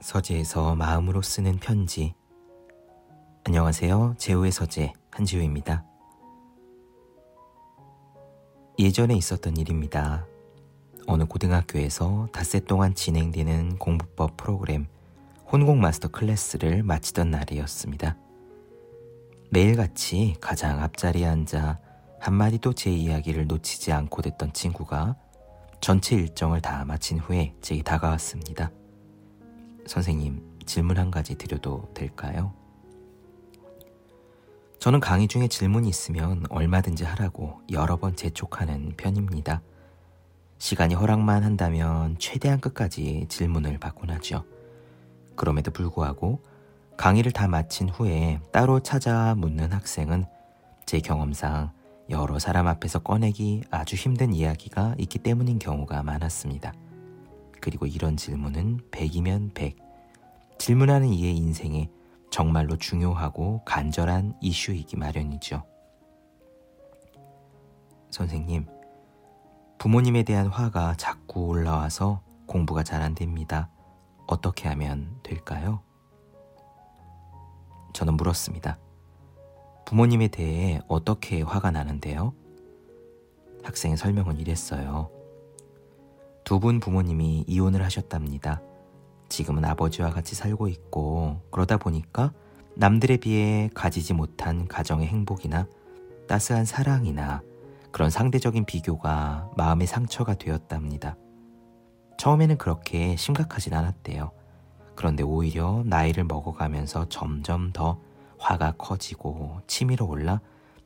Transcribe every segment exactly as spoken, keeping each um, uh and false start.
서재에서 마음으로 쓰는 편지. 안녕하세요. 제후의 서재 한지우입니다. 예전에 있었던 일입니다. 어느 고등학교에서 닷새 동안 진행되는 공부법 프로그램 혼곡 마스터 클래스를 마치던 날이었습니다. 매일같이 가장 앞자리에 앉아 한마디도 제 이야기를 놓치지 않고 듣던 친구가 전체 일정을 다 마친 후에 제게 다가왔습니다. 선생님, 질문 한 가지 드려도 될까요? 저는 강의 중에 질문이 있으면 얼마든지 하라고 여러 번 재촉하는 편입니다. 시간이 허락만 한다면 최대한 끝까지 질문을 받곤 하죠. 그럼에도 불구하고 강의를 다 마친 후에 따로 찾아 묻는 학생은 제 경험상 여러 사람 앞에서 꺼내기 아주 힘든 이야기가 있기 때문인 경우가 많았습니다. 그리고 이런 질문은 백이면 백, 질문하는 이의 인생에 정말로 중요하고 간절한 이슈이기 마련이죠. 선생님, 부모님에 대한 화가 자꾸 올라와서 공부가 잘 안 됩니다. 어떻게 하면 될까요? 저는 물었습니다. 부모님에 대해 어떻게 화가 나는데요? 학생의 설명은 이랬어요. 두 분 부모님이 이혼을 하셨답니다. 지금은 아버지와 같이 살고 있고 그러다 보니까 남들에 비해 가지지 못한 가정의 행복이나 따스한 사랑이나 그런 상대적인 비교가 마음의 상처가 되었답니다. 처음에는 그렇게 심각하진 않았대요. 그런데 오히려 나이를 먹어가면서 점점 더 화가 커지고 치밀어 올라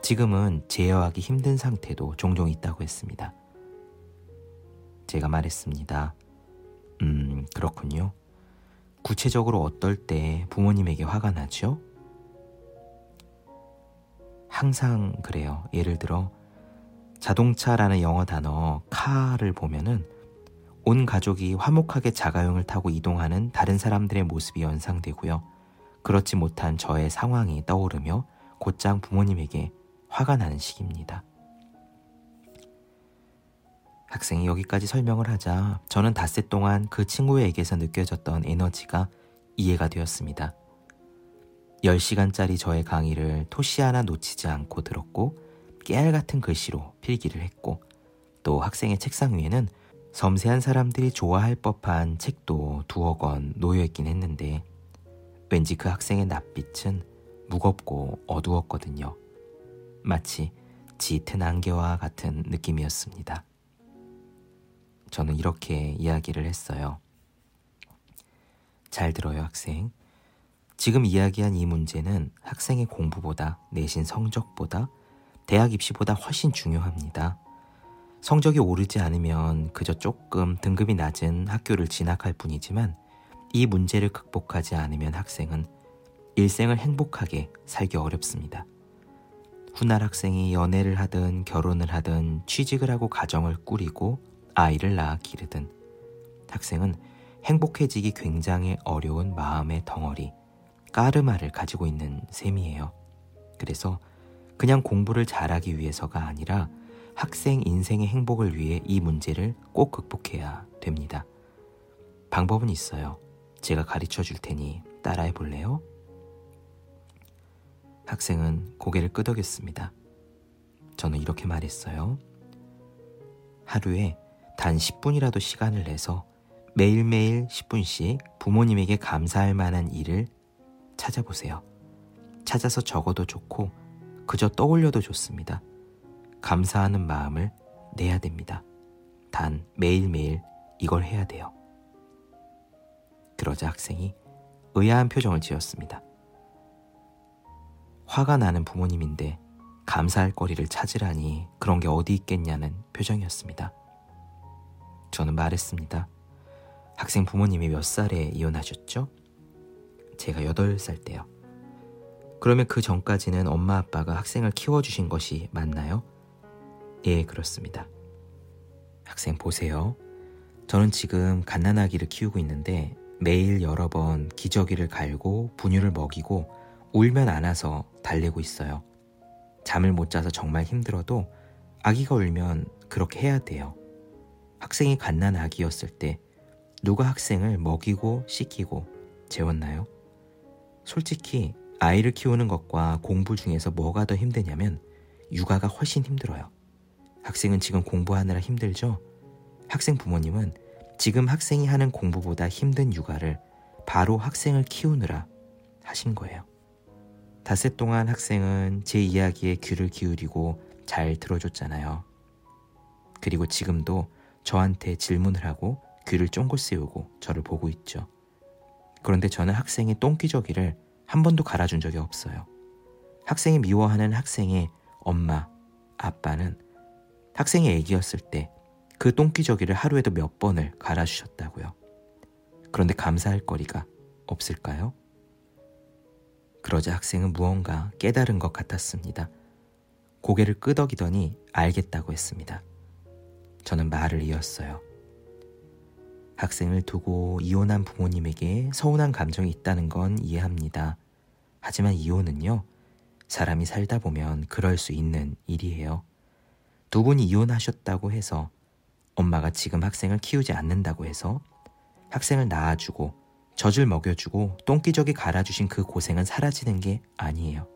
지금은 제어하기 힘든 상태도 종종 있다고 했습니다. 제가 말했습니다. 음, 그렇군요. 구체적으로 어떨 때 부모님에게 화가 나죠? 항상 그래요. 예를 들어 자동차라는 영어 단어 카를 보면은 온 가족이 화목하게 자가용을 타고 이동하는 다른 사람들의 모습이 연상되고요. 그렇지 못한 저의 상황이 떠오르며 곧장 부모님에게 화가 나는 시기입니다. 학생이 여기까지 설명을 하자 저는 닷새 동안 그 친구에게서 느껴졌던 에너지가 이해가 되었습니다. 열 시간짜리 저의 강의를 토시 하나 놓치지 않고 들었고 깨알 같은 글씨로 필기를 했고 또 학생의 책상 위에는 섬세한 사람들이 좋아할 법한 책도 두어 권 놓여있긴 했는데 왠지 그 학생의 낯빛은 무겁고 어두웠거든요. 마치 짙은 안개와 같은 느낌이었습니다. 저는 이렇게 이야기를 했어요. 잘 들어요, 학생. 지금 이야기한 이 문제는 학생의 공부보다, 내신 성적보다, 대학 입시보다 훨씬 중요합니다. 성적이 오르지 않으면 그저 조금 등급이 낮은 학교를 진학할 뿐이지만 이 문제를 극복하지 않으면 학생은 일생을 행복하게 살기 어렵습니다. 훗날 학생이 연애를 하든 결혼을 하든 취직을 하고 가정을 꾸리고 아이를 낳아 기르든 학생은 행복해지기 굉장히 어려운 마음의 덩어리, 까르마를 가지고 있는 셈이에요. 그래서 그냥 공부를 잘하기 위해서가 아니라 학생 인생의 행복을 위해 이 문제를 꼭 극복해야 됩니다. 방법은 있어요. 제가 가르쳐 줄 테니 따라해 볼래요? 학생은 고개를 끄덕였습니다. 저는 이렇게 말했어요. 하루에 단 십 분이라도 시간을 내서 매일매일 십 분씩 부모님에게 감사할 만한 일을 찾아보세요. 찾아서 적어도 좋고 그저 떠올려도 좋습니다. 감사하는 마음을 내야 됩니다. 단 매일매일 이걸 해야 돼요. 그러자 학생이 의아한 표정을 지었습니다. 화가 나는 부모님인데 감사할 거리를 찾으라니 그런 게 어디 있겠냐는 표정이었습니다. 저는 말했습니다. 학생 부모님이 몇 살에 이혼하셨죠? 제가 여덟 살 때요. 그러면 그 전까지는 엄마 아빠가 학생을 키워주신 것이 맞나요? 예, 그렇습니다. 학생 보세요. 저는 지금 갓난아기를 키우고 있는데 매일 여러 번 기저귀를 갈고 분유를 먹이고 울면 안아서 달래고 있어요. 잠을 못 자서 정말 힘들어도 아기가 울면 그렇게 해야 돼요. 학생이 갓난 아기였을 때 누가 학생을 먹이고 씻기고 재웠나요? 솔직히 아이를 키우는 것과 공부 중에서 뭐가 더 힘드냐면 육아가 훨씬 힘들어요. 학생은 지금 공부하느라 힘들죠? 학생 부모님은 지금 학생이 하는 공부보다 힘든 육아를 바로 학생을 키우느라 하신 거예요. 닷새 동안 학생은 제 이야기에 귀를 기울이고 잘 들어줬잖아요. 그리고 지금도 저한테 질문을 하고 귀를 쫑긋 세우고 저를 보고 있죠. 그런데 저는 학생의 똥기저귀를 한 번도 갈아준 적이 없어요. 학생이 미워하는 학생의 엄마, 아빠는 학생이 애기였을 때 그 똥기저귀를 하루에도 몇 번을 갈아주셨다고요. 그런데 감사할 거리가 없을까요? 그러자 학생은 무언가 깨달은 것 같았습니다. 고개를 끄덕이더니 알겠다고 했습니다. 저는 말을 이었어요. 학생을 두고 이혼한 부모님에게 서운한 감정이 있다는 건 이해합니다. 하지만 이혼은요, 사람이 살다 보면 그럴 수 있는 일이에요. 두 분이 이혼하셨다고 해서, 엄마가 지금 학생을 키우지 않는다고 해서 학생을 낳아주고 젖을 먹여주고 똥기저귀 갈아주신 그 고생은 사라지는 게 아니에요.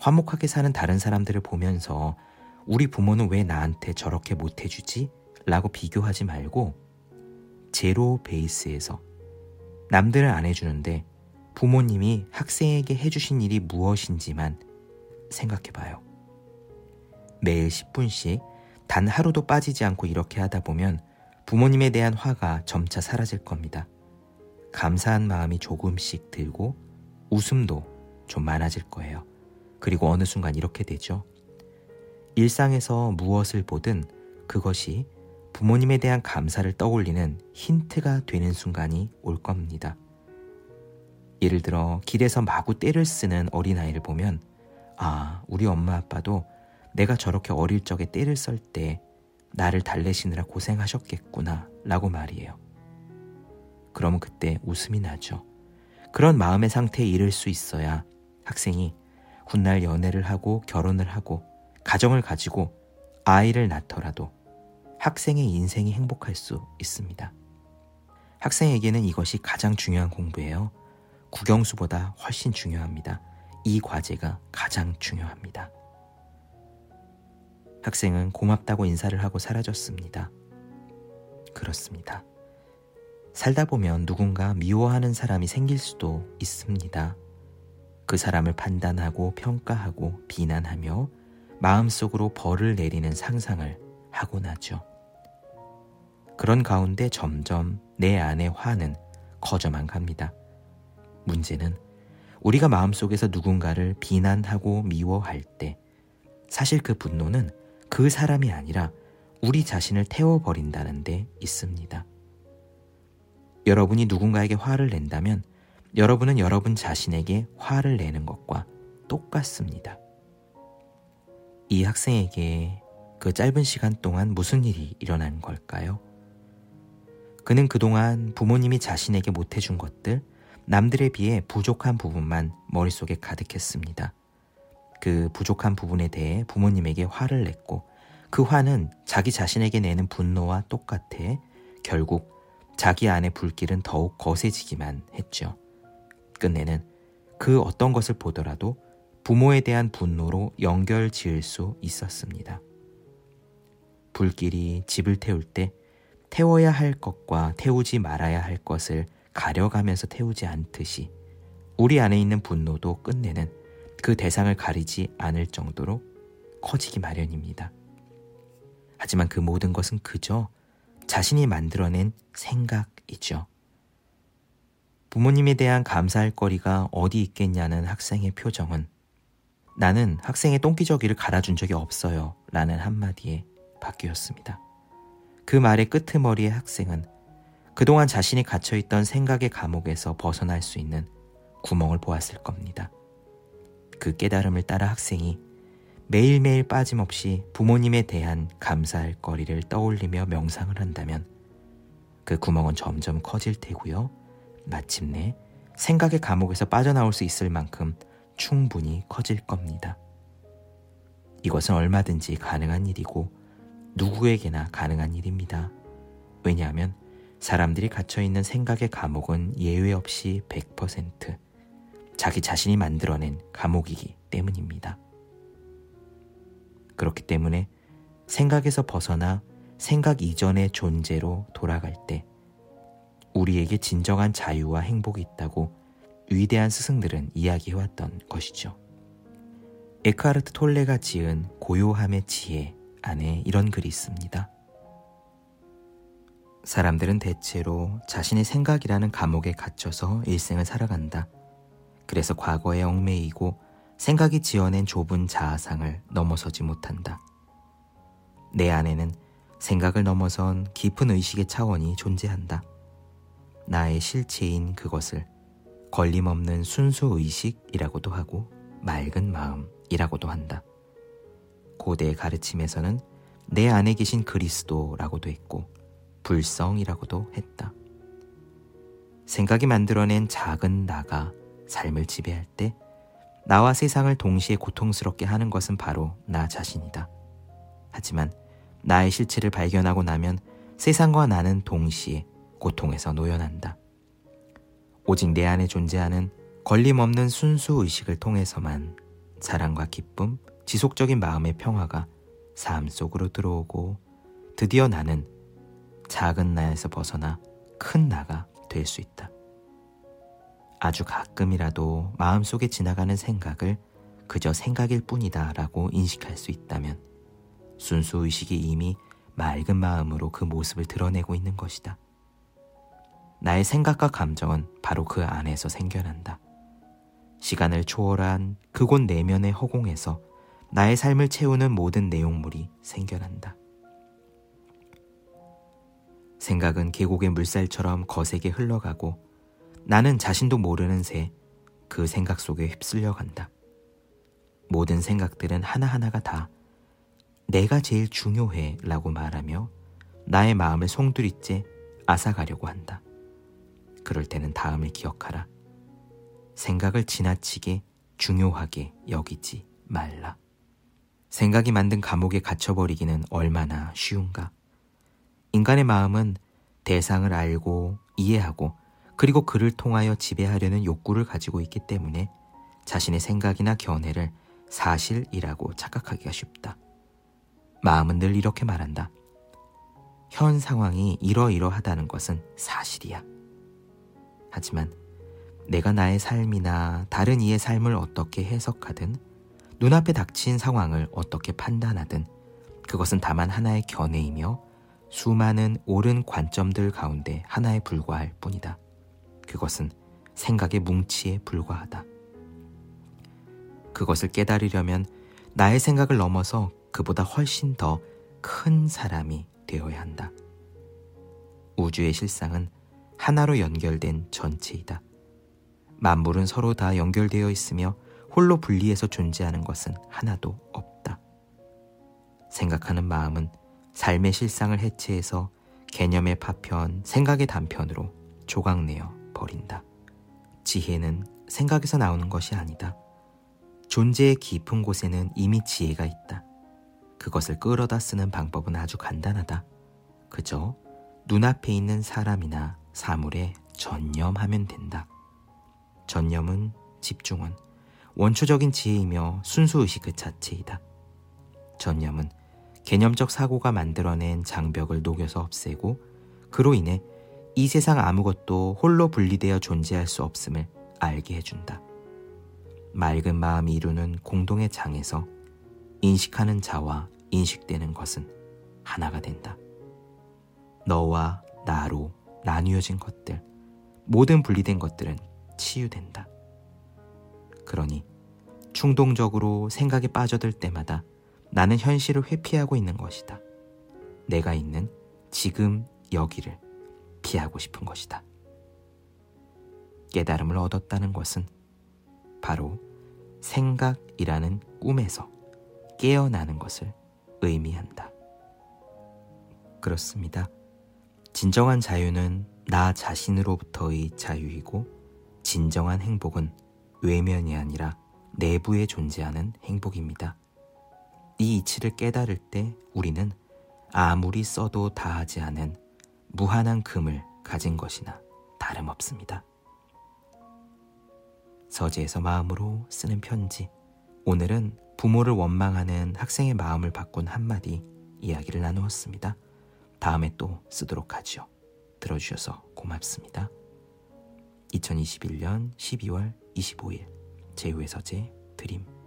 화목하게 사는 다른 사람들을 보면서 우리 부모는 왜 나한테 저렇게 못해주지? 라고 비교하지 말고 제로 베이스에서 남들은 안 해주는데 부모님이 학생에게 해주신 일이 무엇인지만 생각해봐요. 매일 십 분씩 단 하루도 빠지지 않고 이렇게 하다 보면 부모님에 대한 화가 점차 사라질 겁니다. 감사한 마음이 조금씩 들고 웃음도 좀 많아질 거예요. 그리고 어느 순간 이렇게 되죠. 일상에서 무엇을 보든 그것이 부모님에 대한 감사를 떠올리는 힌트가 되는 순간이 올 겁니다. 예를 들어 길에서 마구 떼를 쓰는 어린아이를 보면 아, 우리 엄마 아빠도 내가 저렇게 어릴 적에 떼를 쓸 때 나를 달래시느라 고생하셨겠구나 라고 말이에요. 그러면 그때 웃음이 나죠. 그런 마음의 상태에 이를 수 있어야 학생이 훗날 연애를 하고 결혼을 하고 가정을 가지고 아이를 낳더라도 학생의 인생이 행복할 수 있습니다. 학생에게는 이것이 가장 중요한 공부예요. 국영수보다 훨씬 중요합니다. 이 과제가 가장 중요합니다. 학생은 고맙다고 인사를 하고 사라졌습니다. 그렇습니다. 살다 보면 누군가 미워하는 사람이 생길 수도 있습니다. 그 사람을 판단하고 평가하고 비난하며 마음속으로 벌을 내리는 상상을 하고 나죠. 그런 가운데 점점 내 안의 화는 커져만 갑니다. 문제는 우리가 마음속에서 누군가를 비난하고 미워할 때 사실 그 분노는 그 사람이 아니라 우리 자신을 태워버린다는 데 있습니다. 여러분이 누군가에게 화를 낸다면 여러분은 여러분 자신에게 화를 내는 것과 똑같습니다. 이 학생에게 그 짧은 시간 동안 무슨 일이 일어난 걸까요? 그는 그동안 부모님이 자신에게 못해준 것들, 남들에 비해 부족한 부분만 머릿속에 가득했습니다. 그 부족한 부분에 대해 부모님에게 화를 냈고 그 화는 자기 자신에게 내는 분노와 똑같아 결국 자기 안의 불길은 더욱 거세지기만 했죠. 끝내는 그 어떤 것을 보더라도 부모에 대한 분노로 연결 지을 수 있었습니다. 불길이 집을 태울 때 태워야 할 것과 태우지 말아야 할 것을 가려가면서 태우지 않듯이 우리 안에 있는 분노도 끝내는 그 대상을 가리지 않을 정도로 커지기 마련입니다. 하지만 그 모든 것은 그저 자신이 만들어낸 생각이죠. 부모님에 대한 감사할 거리가 어디 있겠냐는 학생의 표정은 나는 학생의 똥기저귀를 갈아준 적이 없어요 라는 한마디에 바뀌었습니다. 그 말의 끄트머리의 학생은 그동안 자신이 갇혀있던 생각의 감옥에서 벗어날 수 있는 구멍을 보았을 겁니다. 그 깨달음을 따라 학생이 매일매일 빠짐없이 부모님에 대한 감사할 거리를 떠올리며 명상을 한다면 그 구멍은 점점 커질 테고요. 마침내 생각의 감옥에서 빠져나올 수 있을 만큼 충분히 커질 겁니다. 이것은 얼마든지 가능한 일이고 누구에게나 가능한 일입니다. 왜냐하면 사람들이 갇혀있는 생각의 감옥은 예외 없이 백 퍼센트 자기 자신이 만들어낸 감옥이기 때문입니다. 그렇기 때문에 생각에서 벗어나 생각 이전의 존재로 돌아갈 때 우리에게 진정한 자유와 행복이 있다고 위대한 스승들은 이야기해왔던 것이죠. 에크하르트 톨레가 지은 고요함의 지혜 안에 이런 글이 있습니다. 사람들은 대체로 자신의 생각이라는 감옥에 갇혀서 일생을 살아간다. 그래서 과거에 얽매이고 생각이 지어낸 좁은 자아상을 넘어서지 못한다. 내 안에는 생각을 넘어선 깊은 의식의 차원이 존재한다. 나의 실체인 그것을 걸림없는 순수 의식이라고도 하고 맑은 마음이라고도 한다. 고대의 가르침에서는 내 안에 계신 그리스도라고도 했고 불성이라고도 했다. 생각이 만들어낸 작은 나가 삶을 지배할 때 나와 세상을 동시에 고통스럽게 하는 것은 바로 나 자신이다. 하지만 나의 실체를 발견하고 나면 세상과 나는 동시에 고통에서 노연한다. 오직 내 안에 존재하는 걸림없는 순수 의식을 통해서만 사랑과 기쁨, 지속적인 마음의 평화가 삶 속으로 들어오고 드디어 나는 작은 나에서 벗어나 큰 나가 될 수 있다. 아주 가끔이라도 마음속에 지나가는 생각을 그저 생각일 뿐이다 라고 인식할 수 있다면 순수 의식이 이미 맑은 마음으로 그 모습을 드러내고 있는 것이다. 나의 생각과 감정은 바로 그 안에서 생겨난다. 시간을 초월한 그곳 내면의 허공에서 나의 삶을 채우는 모든 내용물이 생겨난다. 생각은 계곡의 물살처럼 거세게 흘러가고 나는 자신도 모르는 새 그 생각 속에 휩쓸려간다. 모든 생각들은 하나하나가 다 내가 제일 중요해 라고 말하며 나의 마음을 송두리째 앗아가려고 한다. 그럴 때는 다음을 기억하라. 생각을 지나치게 중요하게 여기지 말라. 생각이 만든 감옥에 갇혀버리기는 얼마나 쉬운가. 인간의 마음은 대상을 알고 이해하고 그리고 그를 통하여 지배하려는 욕구를 가지고 있기 때문에 자신의 생각이나 견해를 사실이라고 착각하기가 쉽다. 마음은 늘 이렇게 말한다. 현 상황이 이러이러하다는 것은 사실이야. 하지만 내가 나의 삶이나 다른 이의 삶을 어떻게 해석하든 눈앞에 닥친 상황을 어떻게 판단하든 그것은 다만 하나의 견해이며 수많은 옳은 관점들 가운데 하나에 불과할 뿐이다. 그것은 생각의 뭉치에 불과하다. 그것을 깨달으려면 나의 생각을 넘어서 그보다 훨씬 더 큰 사람이 되어야 한다. 우주의 실상은 하나로 연결된 전체이다. 만물은 서로 다 연결되어 있으며 홀로 분리해서 존재하는 것은 하나도 없다. 생각하는 마음은 삶의 실상을 해체해서 개념의 파편, 생각의 단편으로 조각내어 버린다. 지혜는 생각에서 나오는 것이 아니다. 존재의 깊은 곳에는 이미 지혜가 있다. 그것을 끌어다 쓰는 방법은 아주 간단하다. 그저 눈앞에 있는 사람이나 사물에 전념하면 된다. 전념은 집중은 원초적인 지혜이며 순수의식 그 자체이다. 전념은 개념적 사고가 만들어낸 장벽을 녹여서 없애고 그로 인해 이 세상 아무것도 홀로 분리되어 존재할 수 없음을 알게 해준다. 맑은 마음이 이루는 공동의 장에서 인식하는 자와 인식되는 것은 하나가 된다. 너와 나로 나뉘어진 것들, 모든 분리된 것들은 치유된다. 그러니 충동적으로 생각에 빠져들 때마다 나는 현실을 회피하고 있는 것이다. 내가 있는 지금 여기를 피하고 싶은 것이다. 깨달음을 얻었다는 것은 바로 생각이라는 꿈에서 깨어나는 것을 의미한다. 그렇습니다. 진정한 자유는 나 자신으로부터의 자유이고 진정한 행복은 외면이 아니라 내부에 존재하는 행복입니다. 이 이치를 깨달을 때 우리는 아무리 써도 다하지 않은 무한한 금을 가진 것이나 다름없습니다. 서재에서 마음으로 쓰는 편지. 오늘은 부모를 원망하는 학생의 마음을 바꾼 한마디 이야기를 나누었습니다. 다음에 또 쓰도록 하죠. 들어주셔서 고맙습니다. 이천이십일 년 십이월 이십오일 제후의 서재 드림.